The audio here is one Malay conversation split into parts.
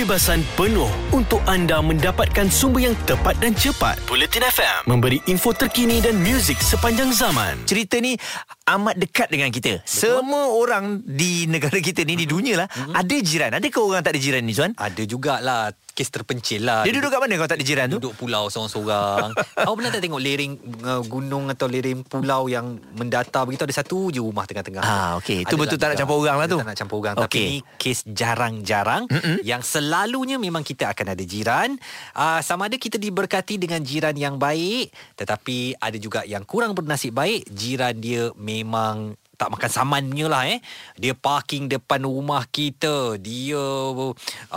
kebebasan penuh untuk anda mendapatkan sumber yang tepat dan cepat. Bulletin FM memberi info terkini dan muzik sepanjang zaman. Cerita ni amat dekat dengan kita. Betul. Semua orang di negara kita ni, di dunia lah, ada jiran. Adakah orang tak ada jiran ni, Izwan? Ada jugalah. Kes terpencil lah. Dia duduk kat mana kalau tak ada jiran tu? Duduk pulau seorang-seorang. Awak pernah tak tengok lereng gunung atau lereng pulau yang mendatar begitu, ada satu je rumah tengah-tengah? Ah, okey. Itu betul tak nak campur orang lah tu. Tak nak campur orang. Okay. Tapi ni kes jarang-jarang yang selalunya memang kita akan ada jiran. Sama ada kita diberkati dengan jiran yang baik, tetapi ada juga yang kurang bernasib baik. Jiran dia memang tak makan samannya lah Dia parking depan rumah kita. Dia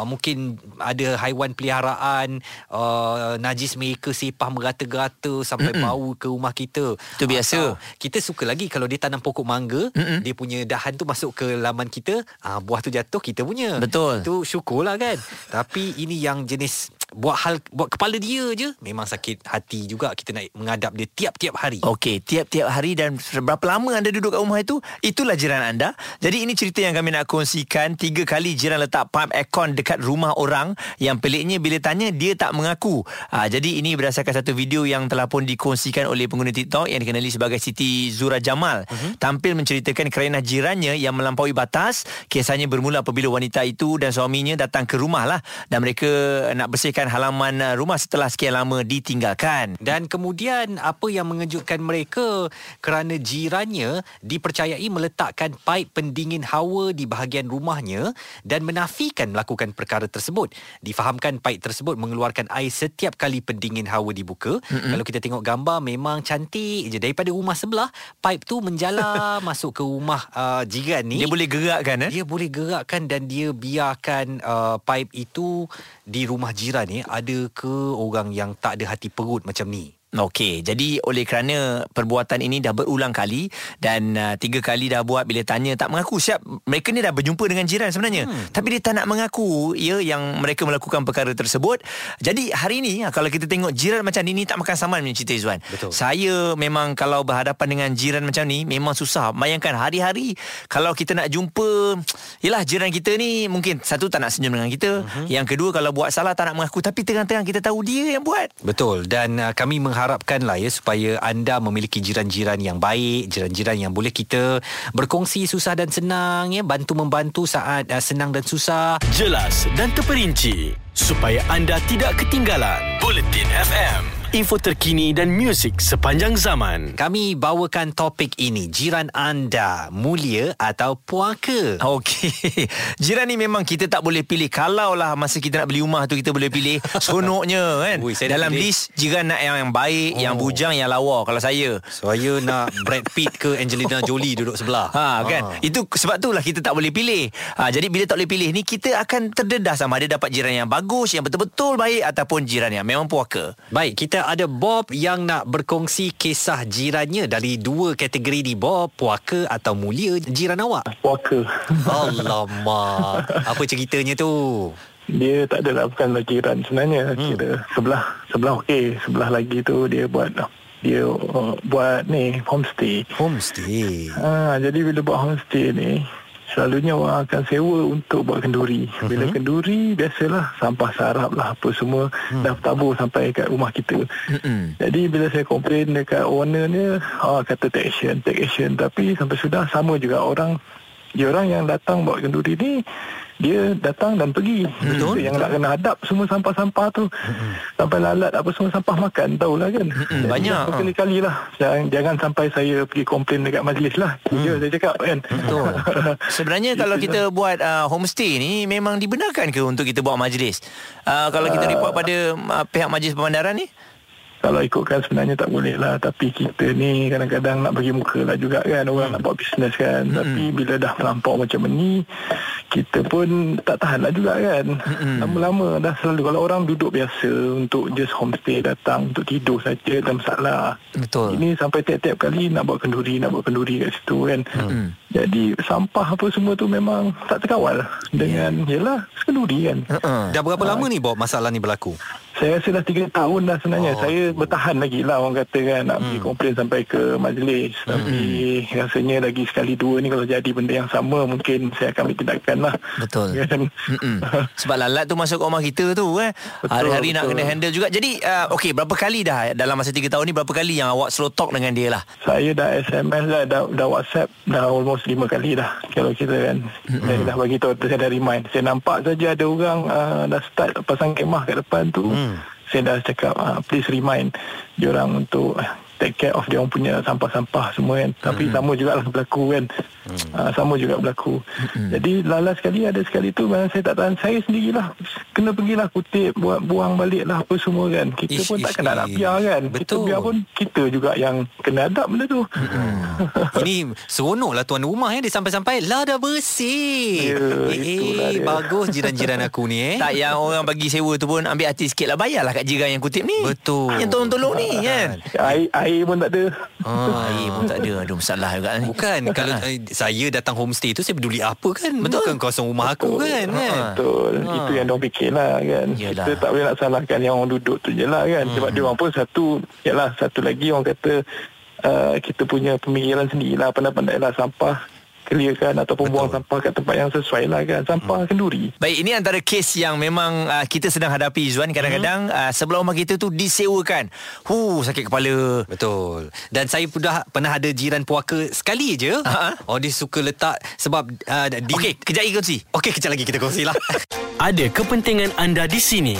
mungkin ada haiwan peliharaan, najis mereka sepah merata-gerata sampai bau ke rumah kita. Itu biasa. Atau, kita suka lagi kalau dia tanam pokok mangga, dia punya dahan tu masuk ke laman kita, buah tu jatuh kita punya. Betul. Itu syukurlah kan. Tapi ini yang jenis buat kepala dia je, memang sakit hati juga. Kita nak mengadap dia tiap-tiap hari. Okey, tiap-tiap hari. Dan berapa lama anda duduk kat rumah itu, itulah jiran anda. Jadi ini cerita yang kami nak kongsikan. 3 kali jiran letak pump aircon dekat rumah orang. Yang peliknya bila tanya, dia tak mengaku. Jadi ini berdasarkan satu video yang telah pun dikongsikan oleh pengguna TikTok yang dikenali sebagai Siti Zura Jamal. Tampil menceritakan kerana jirannya yang melampaui batas. Kisahnya bermula apabila wanita itu dan suaminya datang ke rumah lah, dan mereka nak bersihkan halaman rumah setelah sekian lama ditinggalkan. Dan kemudian apa yang mengejutkan mereka, kerana jirannya dipercayai meletakkan paip pendingin hawa di bahagian rumahnya dan menafikan melakukan perkara tersebut. Difahamkan paip tersebut mengeluarkan air setiap kali pendingin hawa dibuka. Kalau kita tengok gambar, memang cantik je. Daripada rumah sebelah, paip tu menjala masuk ke rumah jiran ni. Dia boleh gerakkan Dia boleh gerakkan, dan dia biarkan paip itu di rumah jiran. Ada ke orang yang tak ada hati perut macam ni? Okey, jadi oleh kerana perbuatan ini dah berulang kali dan 3 kali dah buat, bila tanya tak mengaku. Siap, mereka ni dah berjumpa dengan jiran sebenarnya, tapi dia tak nak mengaku yang mereka melakukan perkara tersebut. Jadi hari ni kalau kita tengok jiran macam ni tak makan saman punya cerita, Izwan. Betul. Saya memang kalau berhadapan dengan jiran macam ni memang susah. Bayangkan hari-hari kalau kita nak jumpa, yelah jiran kita ni mungkin satu tak nak senyum dengan kita, yang kedua kalau buat salah tak nak mengaku, tapi tengah-tengah kita tahu dia yang buat. Betul. Dan kami harapkanlah supaya anda memiliki jiran-jiran yang baik, jiran-jiran yang boleh kita berkongsi susah dan senang, bantu-membantu saat senang dan susah. Jelas dan terperinci supaya anda tidak ketinggalan. Bulletin FM, info terkini dan muzik sepanjang zaman. Kami bawakan topik ini, jiran anda mulia atau puaka. Okey. Jiran ni memang kita tak boleh pilih. Kalaulah masa kita nak beli rumah tu kita boleh pilih. Seronoknya kan. Ui, dalam list jiran nak yang baik, yang bujang, yang lawa. Kalau saya nak Brad Pitt ke Angelina Jolie duduk sebelah. Kan. Itu sebab itulah kita tak boleh pilih. Jadi bila tak boleh pilih ni, kita akan terdedah sama ada dapat jiran yang bagus, yang betul-betul baik, ataupun jiran yang memang puaka. Baik, kita ada Bob yang nak berkongsi kisah jirannya dari 2 kategori ni. Bob, puaka atau mulia jiran awak? Puaka. Alamak. Apa ceritanya tu? Dia tak adalah, bukanlah jiran sebenarnya. Kira sebelah okey. Sebelah lagi tu dia buat ni homestay. Homestay. Jadi bila buat homestay ni, selalunya orang akan sewa untuk buat kenduri. Bila kenduri, biasalah sampah sarap lah, apa semua dah tabur sampai kat rumah kita. Jadi bila saya komplain dekat owner ni, kata take action. Tapi sampai sudah sama juga orang yang datang buat kenduri ni, dia datang dan pergi. Betul. Yang nak kena hadap semua sampah-sampah tu, sampai lalat apa semua, sampah makan, tahulah kan. Banyak kali-kali lah. Jangan sampai saya pergi komplain dekat majlis lah. Ya, saya cakap kan. Betul. Sebenarnya kalau kita buat homestay ni, memang dibenarkan ke untuk kita buat majlis? Kalau kita report pada pihak majlis pemandaran ni, kalau ikutkan sebenarnya tak boleh lah. Tapi kita ni kadang-kadang nak bagi muka lah juga kan. Orang nak buat bisnes kan. Tapi bila dah melampau macam ni, kita pun tak tahan lah juga kan. Lama-lama dah selalu. Kalau orang duduk biasa untuk just homestay, datang untuk tidur saja, tak masalah. Betul. Ini sampai tiap-tiap kali nak buat kenduri kat situ kan. Jadi sampah apa semua tu memang tak terkawal. Dengan, yelah, kenduri kan. Dah berapa lama ni Bob masalah ni berlaku? Saya rasa dah 3 tahun dah sebenarnya. Saya bertahan lagi lah, orang kata kan, nak pergi komplain sampai ke majlis. Tapi rasanya lagi sekali dua ni kalau jadi benda yang sama, mungkin saya akan ambil tindakan lah. Betul kan? Sebab lalat tu masuk rumah kita tu kan, hari-hari nak kena handle juga. Jadi okey, berapa kali dah dalam masa 3 tahun ni, berapa kali yang awak slow talk dengan dia lah? Saya dah SMS lah, dah WhatsApp dah almost 5 kali dah. Kalau kita kan, saya dah bagi tahu, saya dah remind. Saya nampak saja ada orang dah start pasang kemah kat depan tu. Saya dah cakap please remind diorang untuk take care of diorang punya sampah-sampah semua kan. Tapi sama jugalah berlaku kan. Sama juga berlaku. Jadi lala sekali, ada sekali tu memang saya tak tahan. Saya sendirilah kena pergilah kutip, buang balik lah apa semua kan. Kita pun takkan nak biar kan. Betul. Kita biar pun kita juga yang kena adab benda tu. Ini seronoklah tuan rumah dia sampai-sampai lah dah bersih. Bagus jiran-jiran aku ni. Tak yang orang bagi sewa tu pun ambil hati sikit lah, bayarlah kat jiran yang kutip ni. Betul. Yang tolong-tolong ni kan. Air pun tak ada. Air pun tak ada. Aduh, masalah juga ni. Bukan kalau saya datang homestay tu, saya peduli apa kan? Bukan kawasan rumah aku kan? Betul. Itu yang diorang fikir lah kan. Yelah. Kita tak boleh nak salahkan yang orang duduk tu je lah kan. Sebab diorang pun satu lagi orang kata kita punya pemikiran sendiri lah, pandai-pandai lah sampah clearkan ataupun buang sampah kat tempat yang sesuai lah kan. Sampah kenduri. Baik, ini antara kes yang memang kita sedang hadapi, Izwan. Kadang-kadang sebelah rumah kita tu disewakan. Sakit kepala. Betul. Dan saya pernah ada jiran puaka sekali je. Dia suka letak sebab okey, kejap lagi kongsi. Okey, kejap lagi kita kongsi lah. Ada kepentingan anda di sini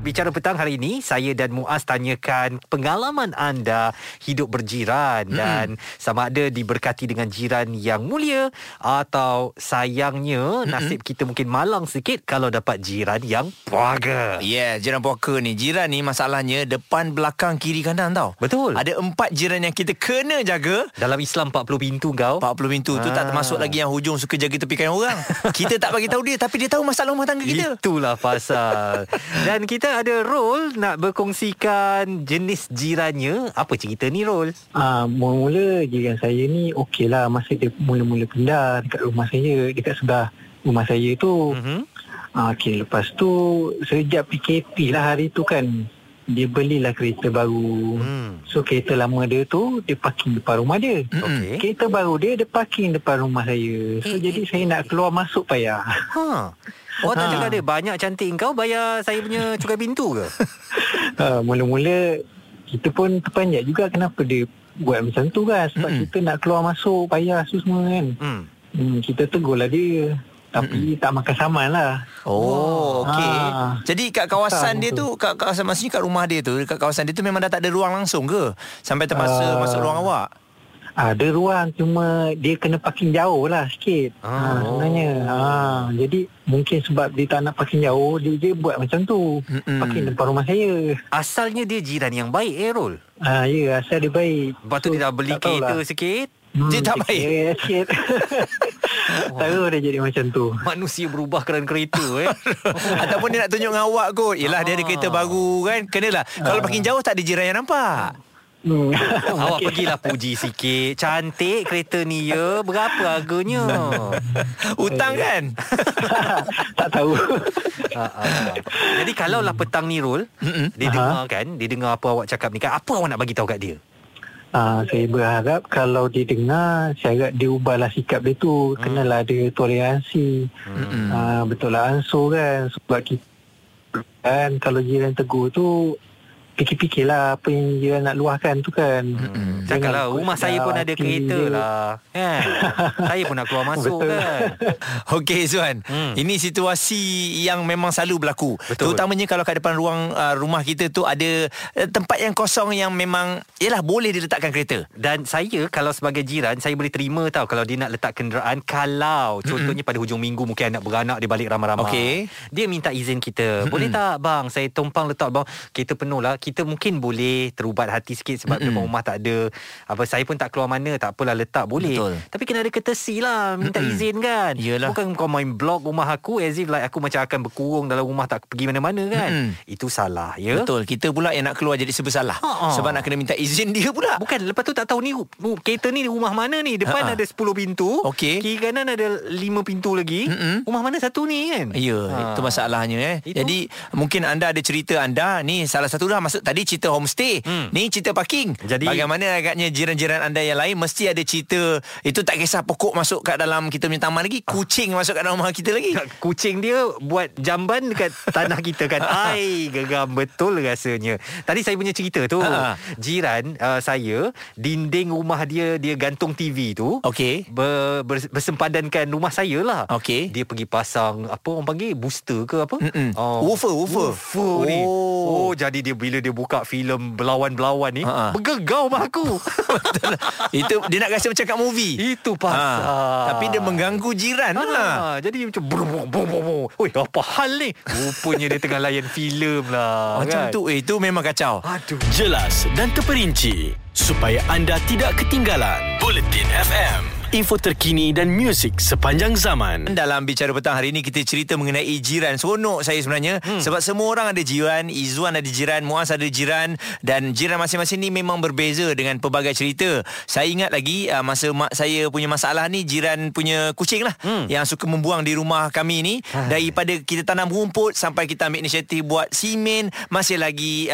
Bicara petang hari ini, saya dan Muaz tanyakan pengalaman anda hidup berjiran dan sama ada diberkati dengan jiran yang mulia atau sayangnya nasib kita mungkin malang sikit kalau dapat jiran yang puaka. Yeah, jiran puaka ni. Jiran ni masalahnya depan, belakang, kiri, kanan tau. Betul. Ada 4 jiran yang kita kena jaga. Dalam Islam 40 pintu kau. 40 pintu tu tak termasuk lagi yang hujung suka jaga tepi kanan orang. Kita tak bagi tahu dia, tapi dia tahu masalah rumah tangga kita. Itulah pasal. Dan kita ada Rol nak berkongsikan jenis jirannya. Apa cerita ni, Rol? Mula-mula jiran saya ni okey lah. Masa dia mula-mula pindah dekat rumah saya, dekat sebelah rumah saya tu. Okey, lepas tu sejak PKP lah hari tu kan, dia belilah kereta baru. So kereta lama dia tu, dia parking depan rumah dia. Kereta baru dia, dia parking depan rumah saya. So jadi saya nak keluar masuk payah. Orang tak cakap dia, banyak cantik kau, bayar saya punya cukai pintu ke? Mula-mula kita pun terpanjat juga kenapa dia buat macam tu kan. Sebab kita nak keluar masuk payah tu semua kan. Kita tegurlah dia, tapi tak makan saman lah. Okey. Jadi kat kawasan dia tu, kat kawasan, maksudnya kat rumah dia tu, dekat kawasan dia tu memang dah tak ada ruang langsung ke? Sampai terpaksa masuk ruang awak? Ada ruang, cuma dia kena parking jauh lah sikit sebenarnya. Jadi mungkin sebab dia tak nak parking jauh, dia buat macam tu. Parking depan rumah saya. Asalnya dia jiran yang baik, Errol? Ya, asal dia baik. Lepas tu dia dah beli kereta sikit. Dia tak baik sikit. Tahu dia jadi macam tu. Manusia berubah kerana kereta Ataupun dia nak tunjuk dengan awak kot. Yelah, dia ada kereta baru kan, kenalah. Kalau parking jauh tak ada jiran yang nampak. Awak pergilah puji sikit. Cantik kereta ni ya. Berapa harganya? Hutang kan? Tak tahu. Jadi kalau lah petang ni, Rul, dia dengar kan, dia dengar apa awak cakap ni kan, apa awak nak bagi tahu kat dia? Saya berharap kalau dia dengar, saya harap dia ubahlah sikap dia tu. Kenalah ada toleransi. Betul lah ansur kan. Sebab kita kan, kalau jiran tegur tu, fikir-fikirlah apa yang jiran nak luahkan tu kan. Cakaplah, rumah saya pun ada kereta lah kan. Saya pun nak keluar masuk kan. Okey, Izwan, ini situasi yang memang selalu berlaku. Betul. Terutamanya kalau kat depan ruang rumah kita tu ada tempat yang kosong yang memang, yelah, boleh diletakkan kereta. Dan saya kalau sebagai jiran, saya boleh terima tau kalau dia nak letak kenderaan. Kalau contohnya pada hujung minggu, mungkin anak beranak dia balik ramai-ramai, dia minta izin kita. Boleh tak bang, saya tumpang letak bang, kereta penuh lah, kita mungkin boleh terubat hati sikit sebab depan rumah tak ada apa, saya pun tak keluar mana, tak apalah letak boleh. Betul. Tapi kena ada courtesy lah, minta izin kan. Yelah. Bukan kau main blok rumah aku as if like aku macam akan berkurung dalam rumah tak pergi mana-mana kan. Itu salah ya. Betul. Kita pula yang nak keluar jadi sebersalah. Sebab nak kena minta izin dia pula. Bukan, lepas tu tak tahu ni kereta ni rumah mana ni. Depan ada 10 pintu, kiri kanan ada 5 pintu lagi. Rumah mana satu ni kan. Ya, itu masalahnya itu. Jadi mungkin anda ada cerita anda. Ni salah satu dah masuk tadi cerita homestay, ni cerita parking. Jadi bagaimana agaknya jiran-jiran anda yang lain mesti ada cerita. Itu tak kisah pokok masuk kat dalam kita punya taman lagi, kucing masuk kat dalam rumah kita lagi. Kucing dia buat jamban dekat tanah kita kan. Ai, geram betul rasanya. Tadi saya punya cerita tu, jiran saya, dinding rumah dia, dia gantung TV tu, bersempadankan rumah saya lah. Dia pergi pasang apa orang panggil, booster ke apa, woofer ni. Jadi dia bila dia buka filem belawan-belawan ni, bergegau mak aku. Itu dia nak rasa macam kat movie. Itu pasal tapi dia mengganggu jiran lah. Jadi macam oi, apa hal ni? Rupanya dia tengah layan filem lah macam kan? Tu itu memang kacau. Aduh. Jelas dan terperinci supaya anda tidak ketinggalan Bulletin FM, info terkini dan muzik sepanjang zaman. Dalam Bicara Petang hari ini kita cerita mengenai jiran. Seronok saya sebenarnya, sebab semua orang ada jiran. Izwan ada jiran, Muaz ada jiran, dan jiran masing-masing ni memang berbeza dengan pelbagai cerita. Saya ingat lagi masa mak saya punya masalah ni, jiran punya kucing lah yang suka membuang di rumah kami ni. Daripada kita tanam rumput sampai kita ambil inisiatif buat simen, masih lagi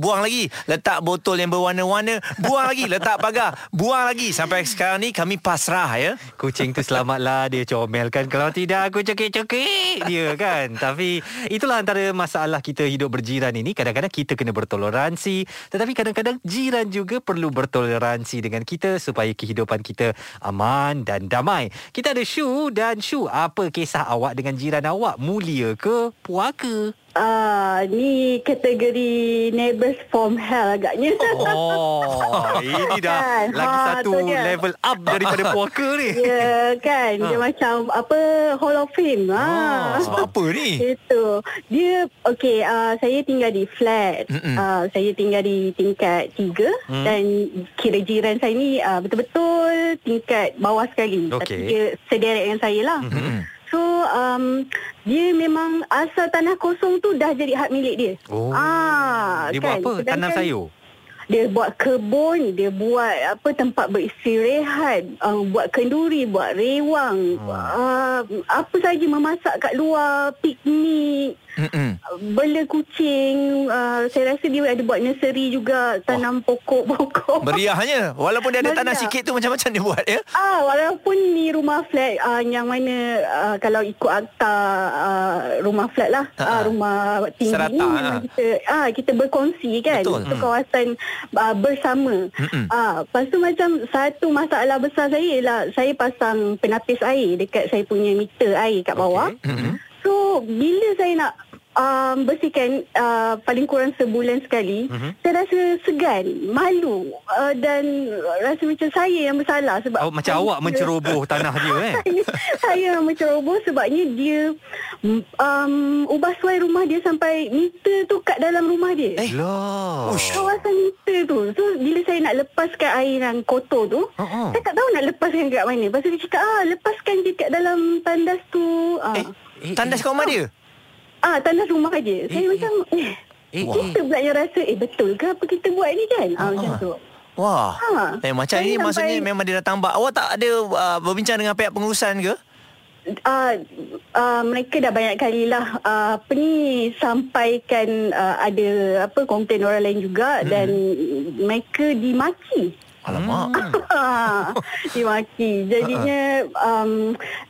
buang lagi, letak botol yang berwarna-warna, buang lagi, letak pagar, buang lagi. Sampai sekarang ni kami pasrah. Ya? Kucing tu selamatlah, dia comelkan. Kalau tidak aku cekik-cekik dia kan. Tapi itulah antara masalah kita hidup berjiran ini. Kadang-kadang kita kena bertoleransi, tetapi kadang-kadang jiran juga perlu bertoleransi dengan kita supaya kehidupan kita aman dan damai. Kita ada Syu, dan Syu, apa kisah awak dengan jiran awak? Mulia ke puaka? Ni kategori neighbours from hell agaknya. Ini dah kan? Lagi satu level up daripada puaka ni. Ya kan, dia macam apa, Hall of Fame. Sebab apa ni? Itu dia. Okay, saya tinggal di flat. Saya tinggal di tingkat 3. Dan kira jiran saya ni betul-betul tingkat bawah sekali. Tapi dia sederet dengan saya lah. So dia memang asal tanah kosong tu dah jadi hak milik dia. Dia kan? Buat apa? Tanam sayur? Dia buat kebun, dia buat apa, tempat beristirahat, buat kenduri, buat rewang, apa saja, memasak kat luar, piknik, bela kucing. Saya rasa dia ada buat nursery juga, tanam pokok-pokok. Meriahnya, walaupun dia ada tanah sikit tu macam-macam dia buat ya. Walaupun ni rumah flat yang mana kalau ikut akta rumah flat lah, rumah tinggi serata, ni kita berkongsi kan. Betul. Itu kawasan bersama. Lepas tu macam satu masalah besar saya ialah saya pasang penapis air dekat saya punya meter air kat bawah. So bila saya nak bersihkan paling kurang sebulan sekali, saya rasa segan, malu, dan rasa macam saya yang bersalah sebab macam awak menceroboh tanah dia saya menceroboh sebabnya dia ubah suai rumah dia sampai meter tu kat dalam rumah dia. Kawasan meter tu. So bila saya nak lepaskan air yang kotor tu, saya tak tahu nak lepaskan kat mana. Lepas tu dia cakap, lepaskan dia kat dalam tandas tu. Tandas rumah dia? Tandas rumah je. Saya macam kita pula yang rasa betul ke apa kita buat ni kan. Macam tu. Wah. Macam ini maksudnya memang dia dah tambak. Awak tak ada berbincang dengan pihak pengurusan ke? Mereka dah banyak kali lah apa ni, sampaikan ada apa, komplain orang lain juga. Dan mereka dimaki. Alamak. Dimaki. Jadinya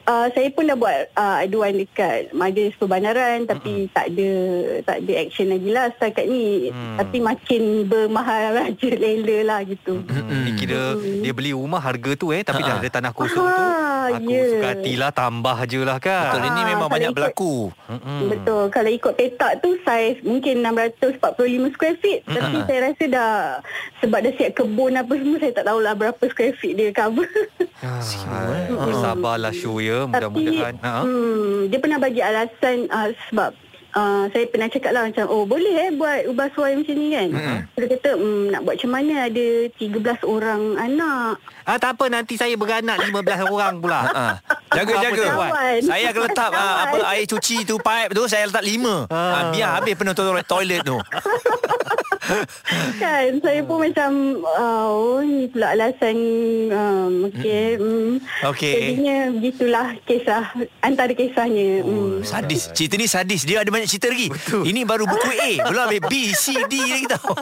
saya pun dah buat aduan dekat Majlis Perbandaran. Tapi tak ada action lagi lah setakat ni. Tapi makin bermaharaja lela lah gitu. Dia kira dia beli rumah harga tu tapi dah ada tanah kosong tu. Aku suka hatilah, tambah je lah kan. Betul, ini memang banyak berlaku. Betul. Kalau ikut petak tu saiz mungkin 645 square feet. Tapi saya rasa dah, sebab dah siap kebun apa semua, saya tak tahulah berapa square feet dia cover. Sabarlah Syu ya, mudah-mudahan. Tapi dia pernah bagi alasan sebab saya pernah cakap lah macam, oh boleh buat ubah suai macam ni kan. Dia kata, nak buat macam mana ada 13 orang anak. Ah, tak apa, nanti saya beranak 15 orang pula. Jaga-jaga. Saya akan letak apa, air cuci tu, pipe tu, saya letak 5. Biar habis penuh toilet tu. Kan, saya pun macam, oh ni pula alasan. Okey. Jadinya begitulah kisah, antara kisahnya. Sadis. Cerita ni sadis. Dia ada banyak cerita lagi. Betul. Ini baru buku A. Belum B, C, D lagi tau.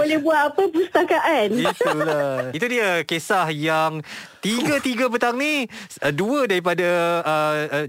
Boleh buat apa pustakaan. Itulah. Itu dia kisah yang tiga-tiga petang ni. Dua daripada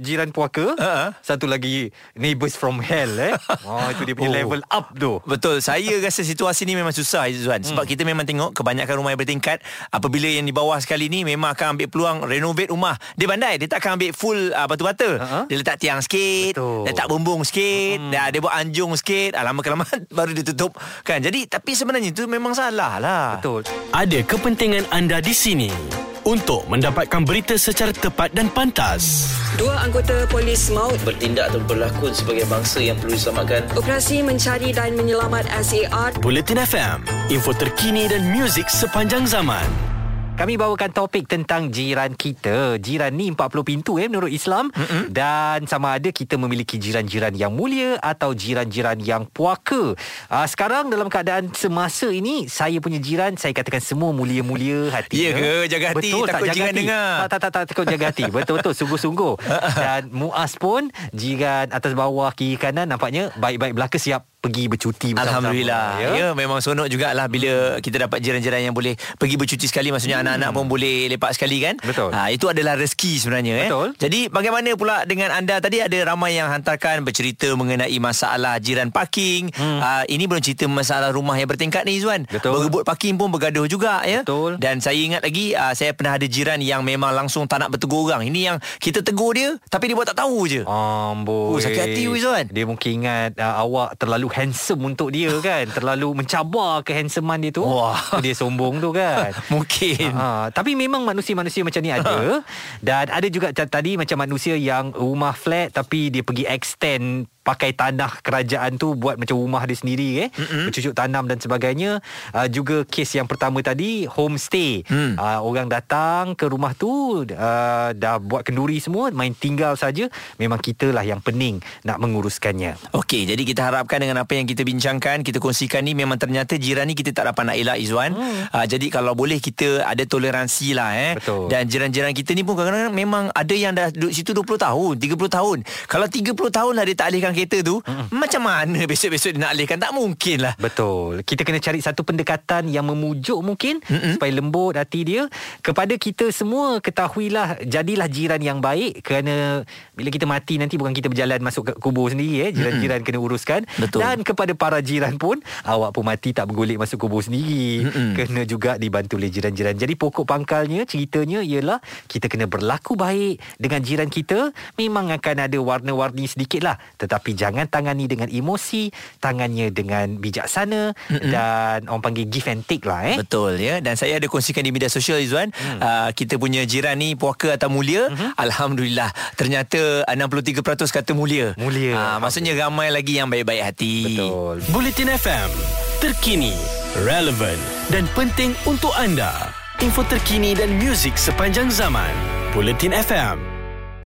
jiran puaka, satu lagi neighbours from hell. Oh, itu dia punya level up tu. Betul. Saya rasa situasi ni memang susah, Izwan. Sebab kita memang tengok kebanyakan rumah yang bertingkat. Apabila yang di bawah sekali ni memang akan ambil peluang renovate rumah. Dia pandai, dia tak akan ambil full batu-bata. Dia letak tiang sikit, letak bumbung sikit, dia buat anjung sikit, lama-kelamaan baru dia tutup kan. Jadi tapi sebenarnya itu memang salah lah. Betul. Ada kepentingan anda di sini untuk mendapatkan berita secara tepat dan pantas. Dua anggota polis maut bertindak atau berlakon sebagai bangsa yang perlu diselamatkan. Operasi mencari dan menyelamat SAR. Bulletin FM, info terkini dan muzik sepanjang zaman. Kami bawakan topik tentang jiran kita. Jiran ni 40 pintu menurut Islam. Dan sama ada kita memiliki jiran-jiran yang mulia atau jiran-jiran yang puaka. Sekarang dalam keadaan semasa ini, saya punya jiran, saya katakan semua mulia-mulia hati. Ya ke? Jaga hati. Betul, takut tak jiran hati. Dengar. Tak, takut jaga hati. Betul-betul, sungguh-sungguh. Dan Muaz pun, jiran atas bawah, kiri kanan, nampaknya baik-baik belaka siap pergi bercuti bersama-sama. Alhamdulillah. Ya, memang sonok jugalah bila kita dapat jiran-jiran yang boleh pergi bercuti sekali. Maksudnya anak-anak pun boleh lepak sekali kan. Betul. Itu adalah rezeki sebenarnya. Betul. Jadi bagaimana pula dengan anda? Tadi ada ramai yang hantarkan bercerita mengenai masalah jiran parking. Ini belum cerita masalah rumah yang bertingkat ni, Izwan. Betul. Berebut parking pun bergaduh juga ya. Betul. Dan saya ingat lagi, saya pernah ada jiran yang memang langsung tak nak bertegur orang. Ini yang kita tegur dia tapi dia buat tak tahu je. Amboi. Sakit hati Izwan. Dia mungkin ingat awak terlalu handsome untuk dia kan. Terlalu mencabar kehanseman dia tu. Wah. Dia sombong tu kan. Mungkin. Tapi memang manusia-manusia macam ni ada. Dan ada juga tadi macam manusia yang rumah flat tapi dia pergi extend pakai tanah kerajaan tu buat macam rumah dia sendiri bercucuk tanam dan sebagainya. Juga kes yang pertama tadi, homestay. Orang datang ke rumah tu, dah buat kenduri semua, main tinggal saja. Memang kitalah yang pening nak menguruskannya. Okey, jadi kita harapkan dengan apa yang kita bincangkan, kita kongsikan ni, memang ternyata jiran ni kita tak dapat nak elak, Izwan. Jadi kalau boleh kita ada toleransi lah. Betul. Dan jiran-jiran kita ni pun kadang-kadang memang ada yang dah duduk situ 20 tahun, 30 tahun. Kalau 30 tahun lah dia tak alihkan kereta tu, macam mana besok-besok dia nak alihkan? Tak mungkin lah. Betul. Kita kena cari satu pendekatan yang memujuk mungkin supaya lembut hati dia. Kepada kita semua, ketahuilah, jadilah jiran yang baik, kerana bila kita mati nanti bukan kita berjalan masuk ke kubur sendiri. Jiran-jiran kena uruskan. Betul. Dan kepada para jiran pun, awak pun mati tak bergolek masuk kubur sendiri. Kena juga dibantu oleh jiran-jiran. Jadi pokok pangkalnya, ceritanya ialah kita kena berlaku baik dengan jiran kita. Memang akan ada warna-warni sedikit lah, tetapi jangan tangani dengan emosi, tangannya dengan bijaksana. Dan orang panggil give and take lah. Betul ya. Dan saya ada kongsikan di media sosial, Izwan. Kita punya jiran ni puaka atau mulia. Alhamdulillah, ternyata 63% kata mulia. Maksudnya ramai lagi yang baik-baik hati. Betul. Bulletin FM, terkini, relevan dan penting untuk anda. Info terkini dan muzik sepanjang zaman. Bulletin FM.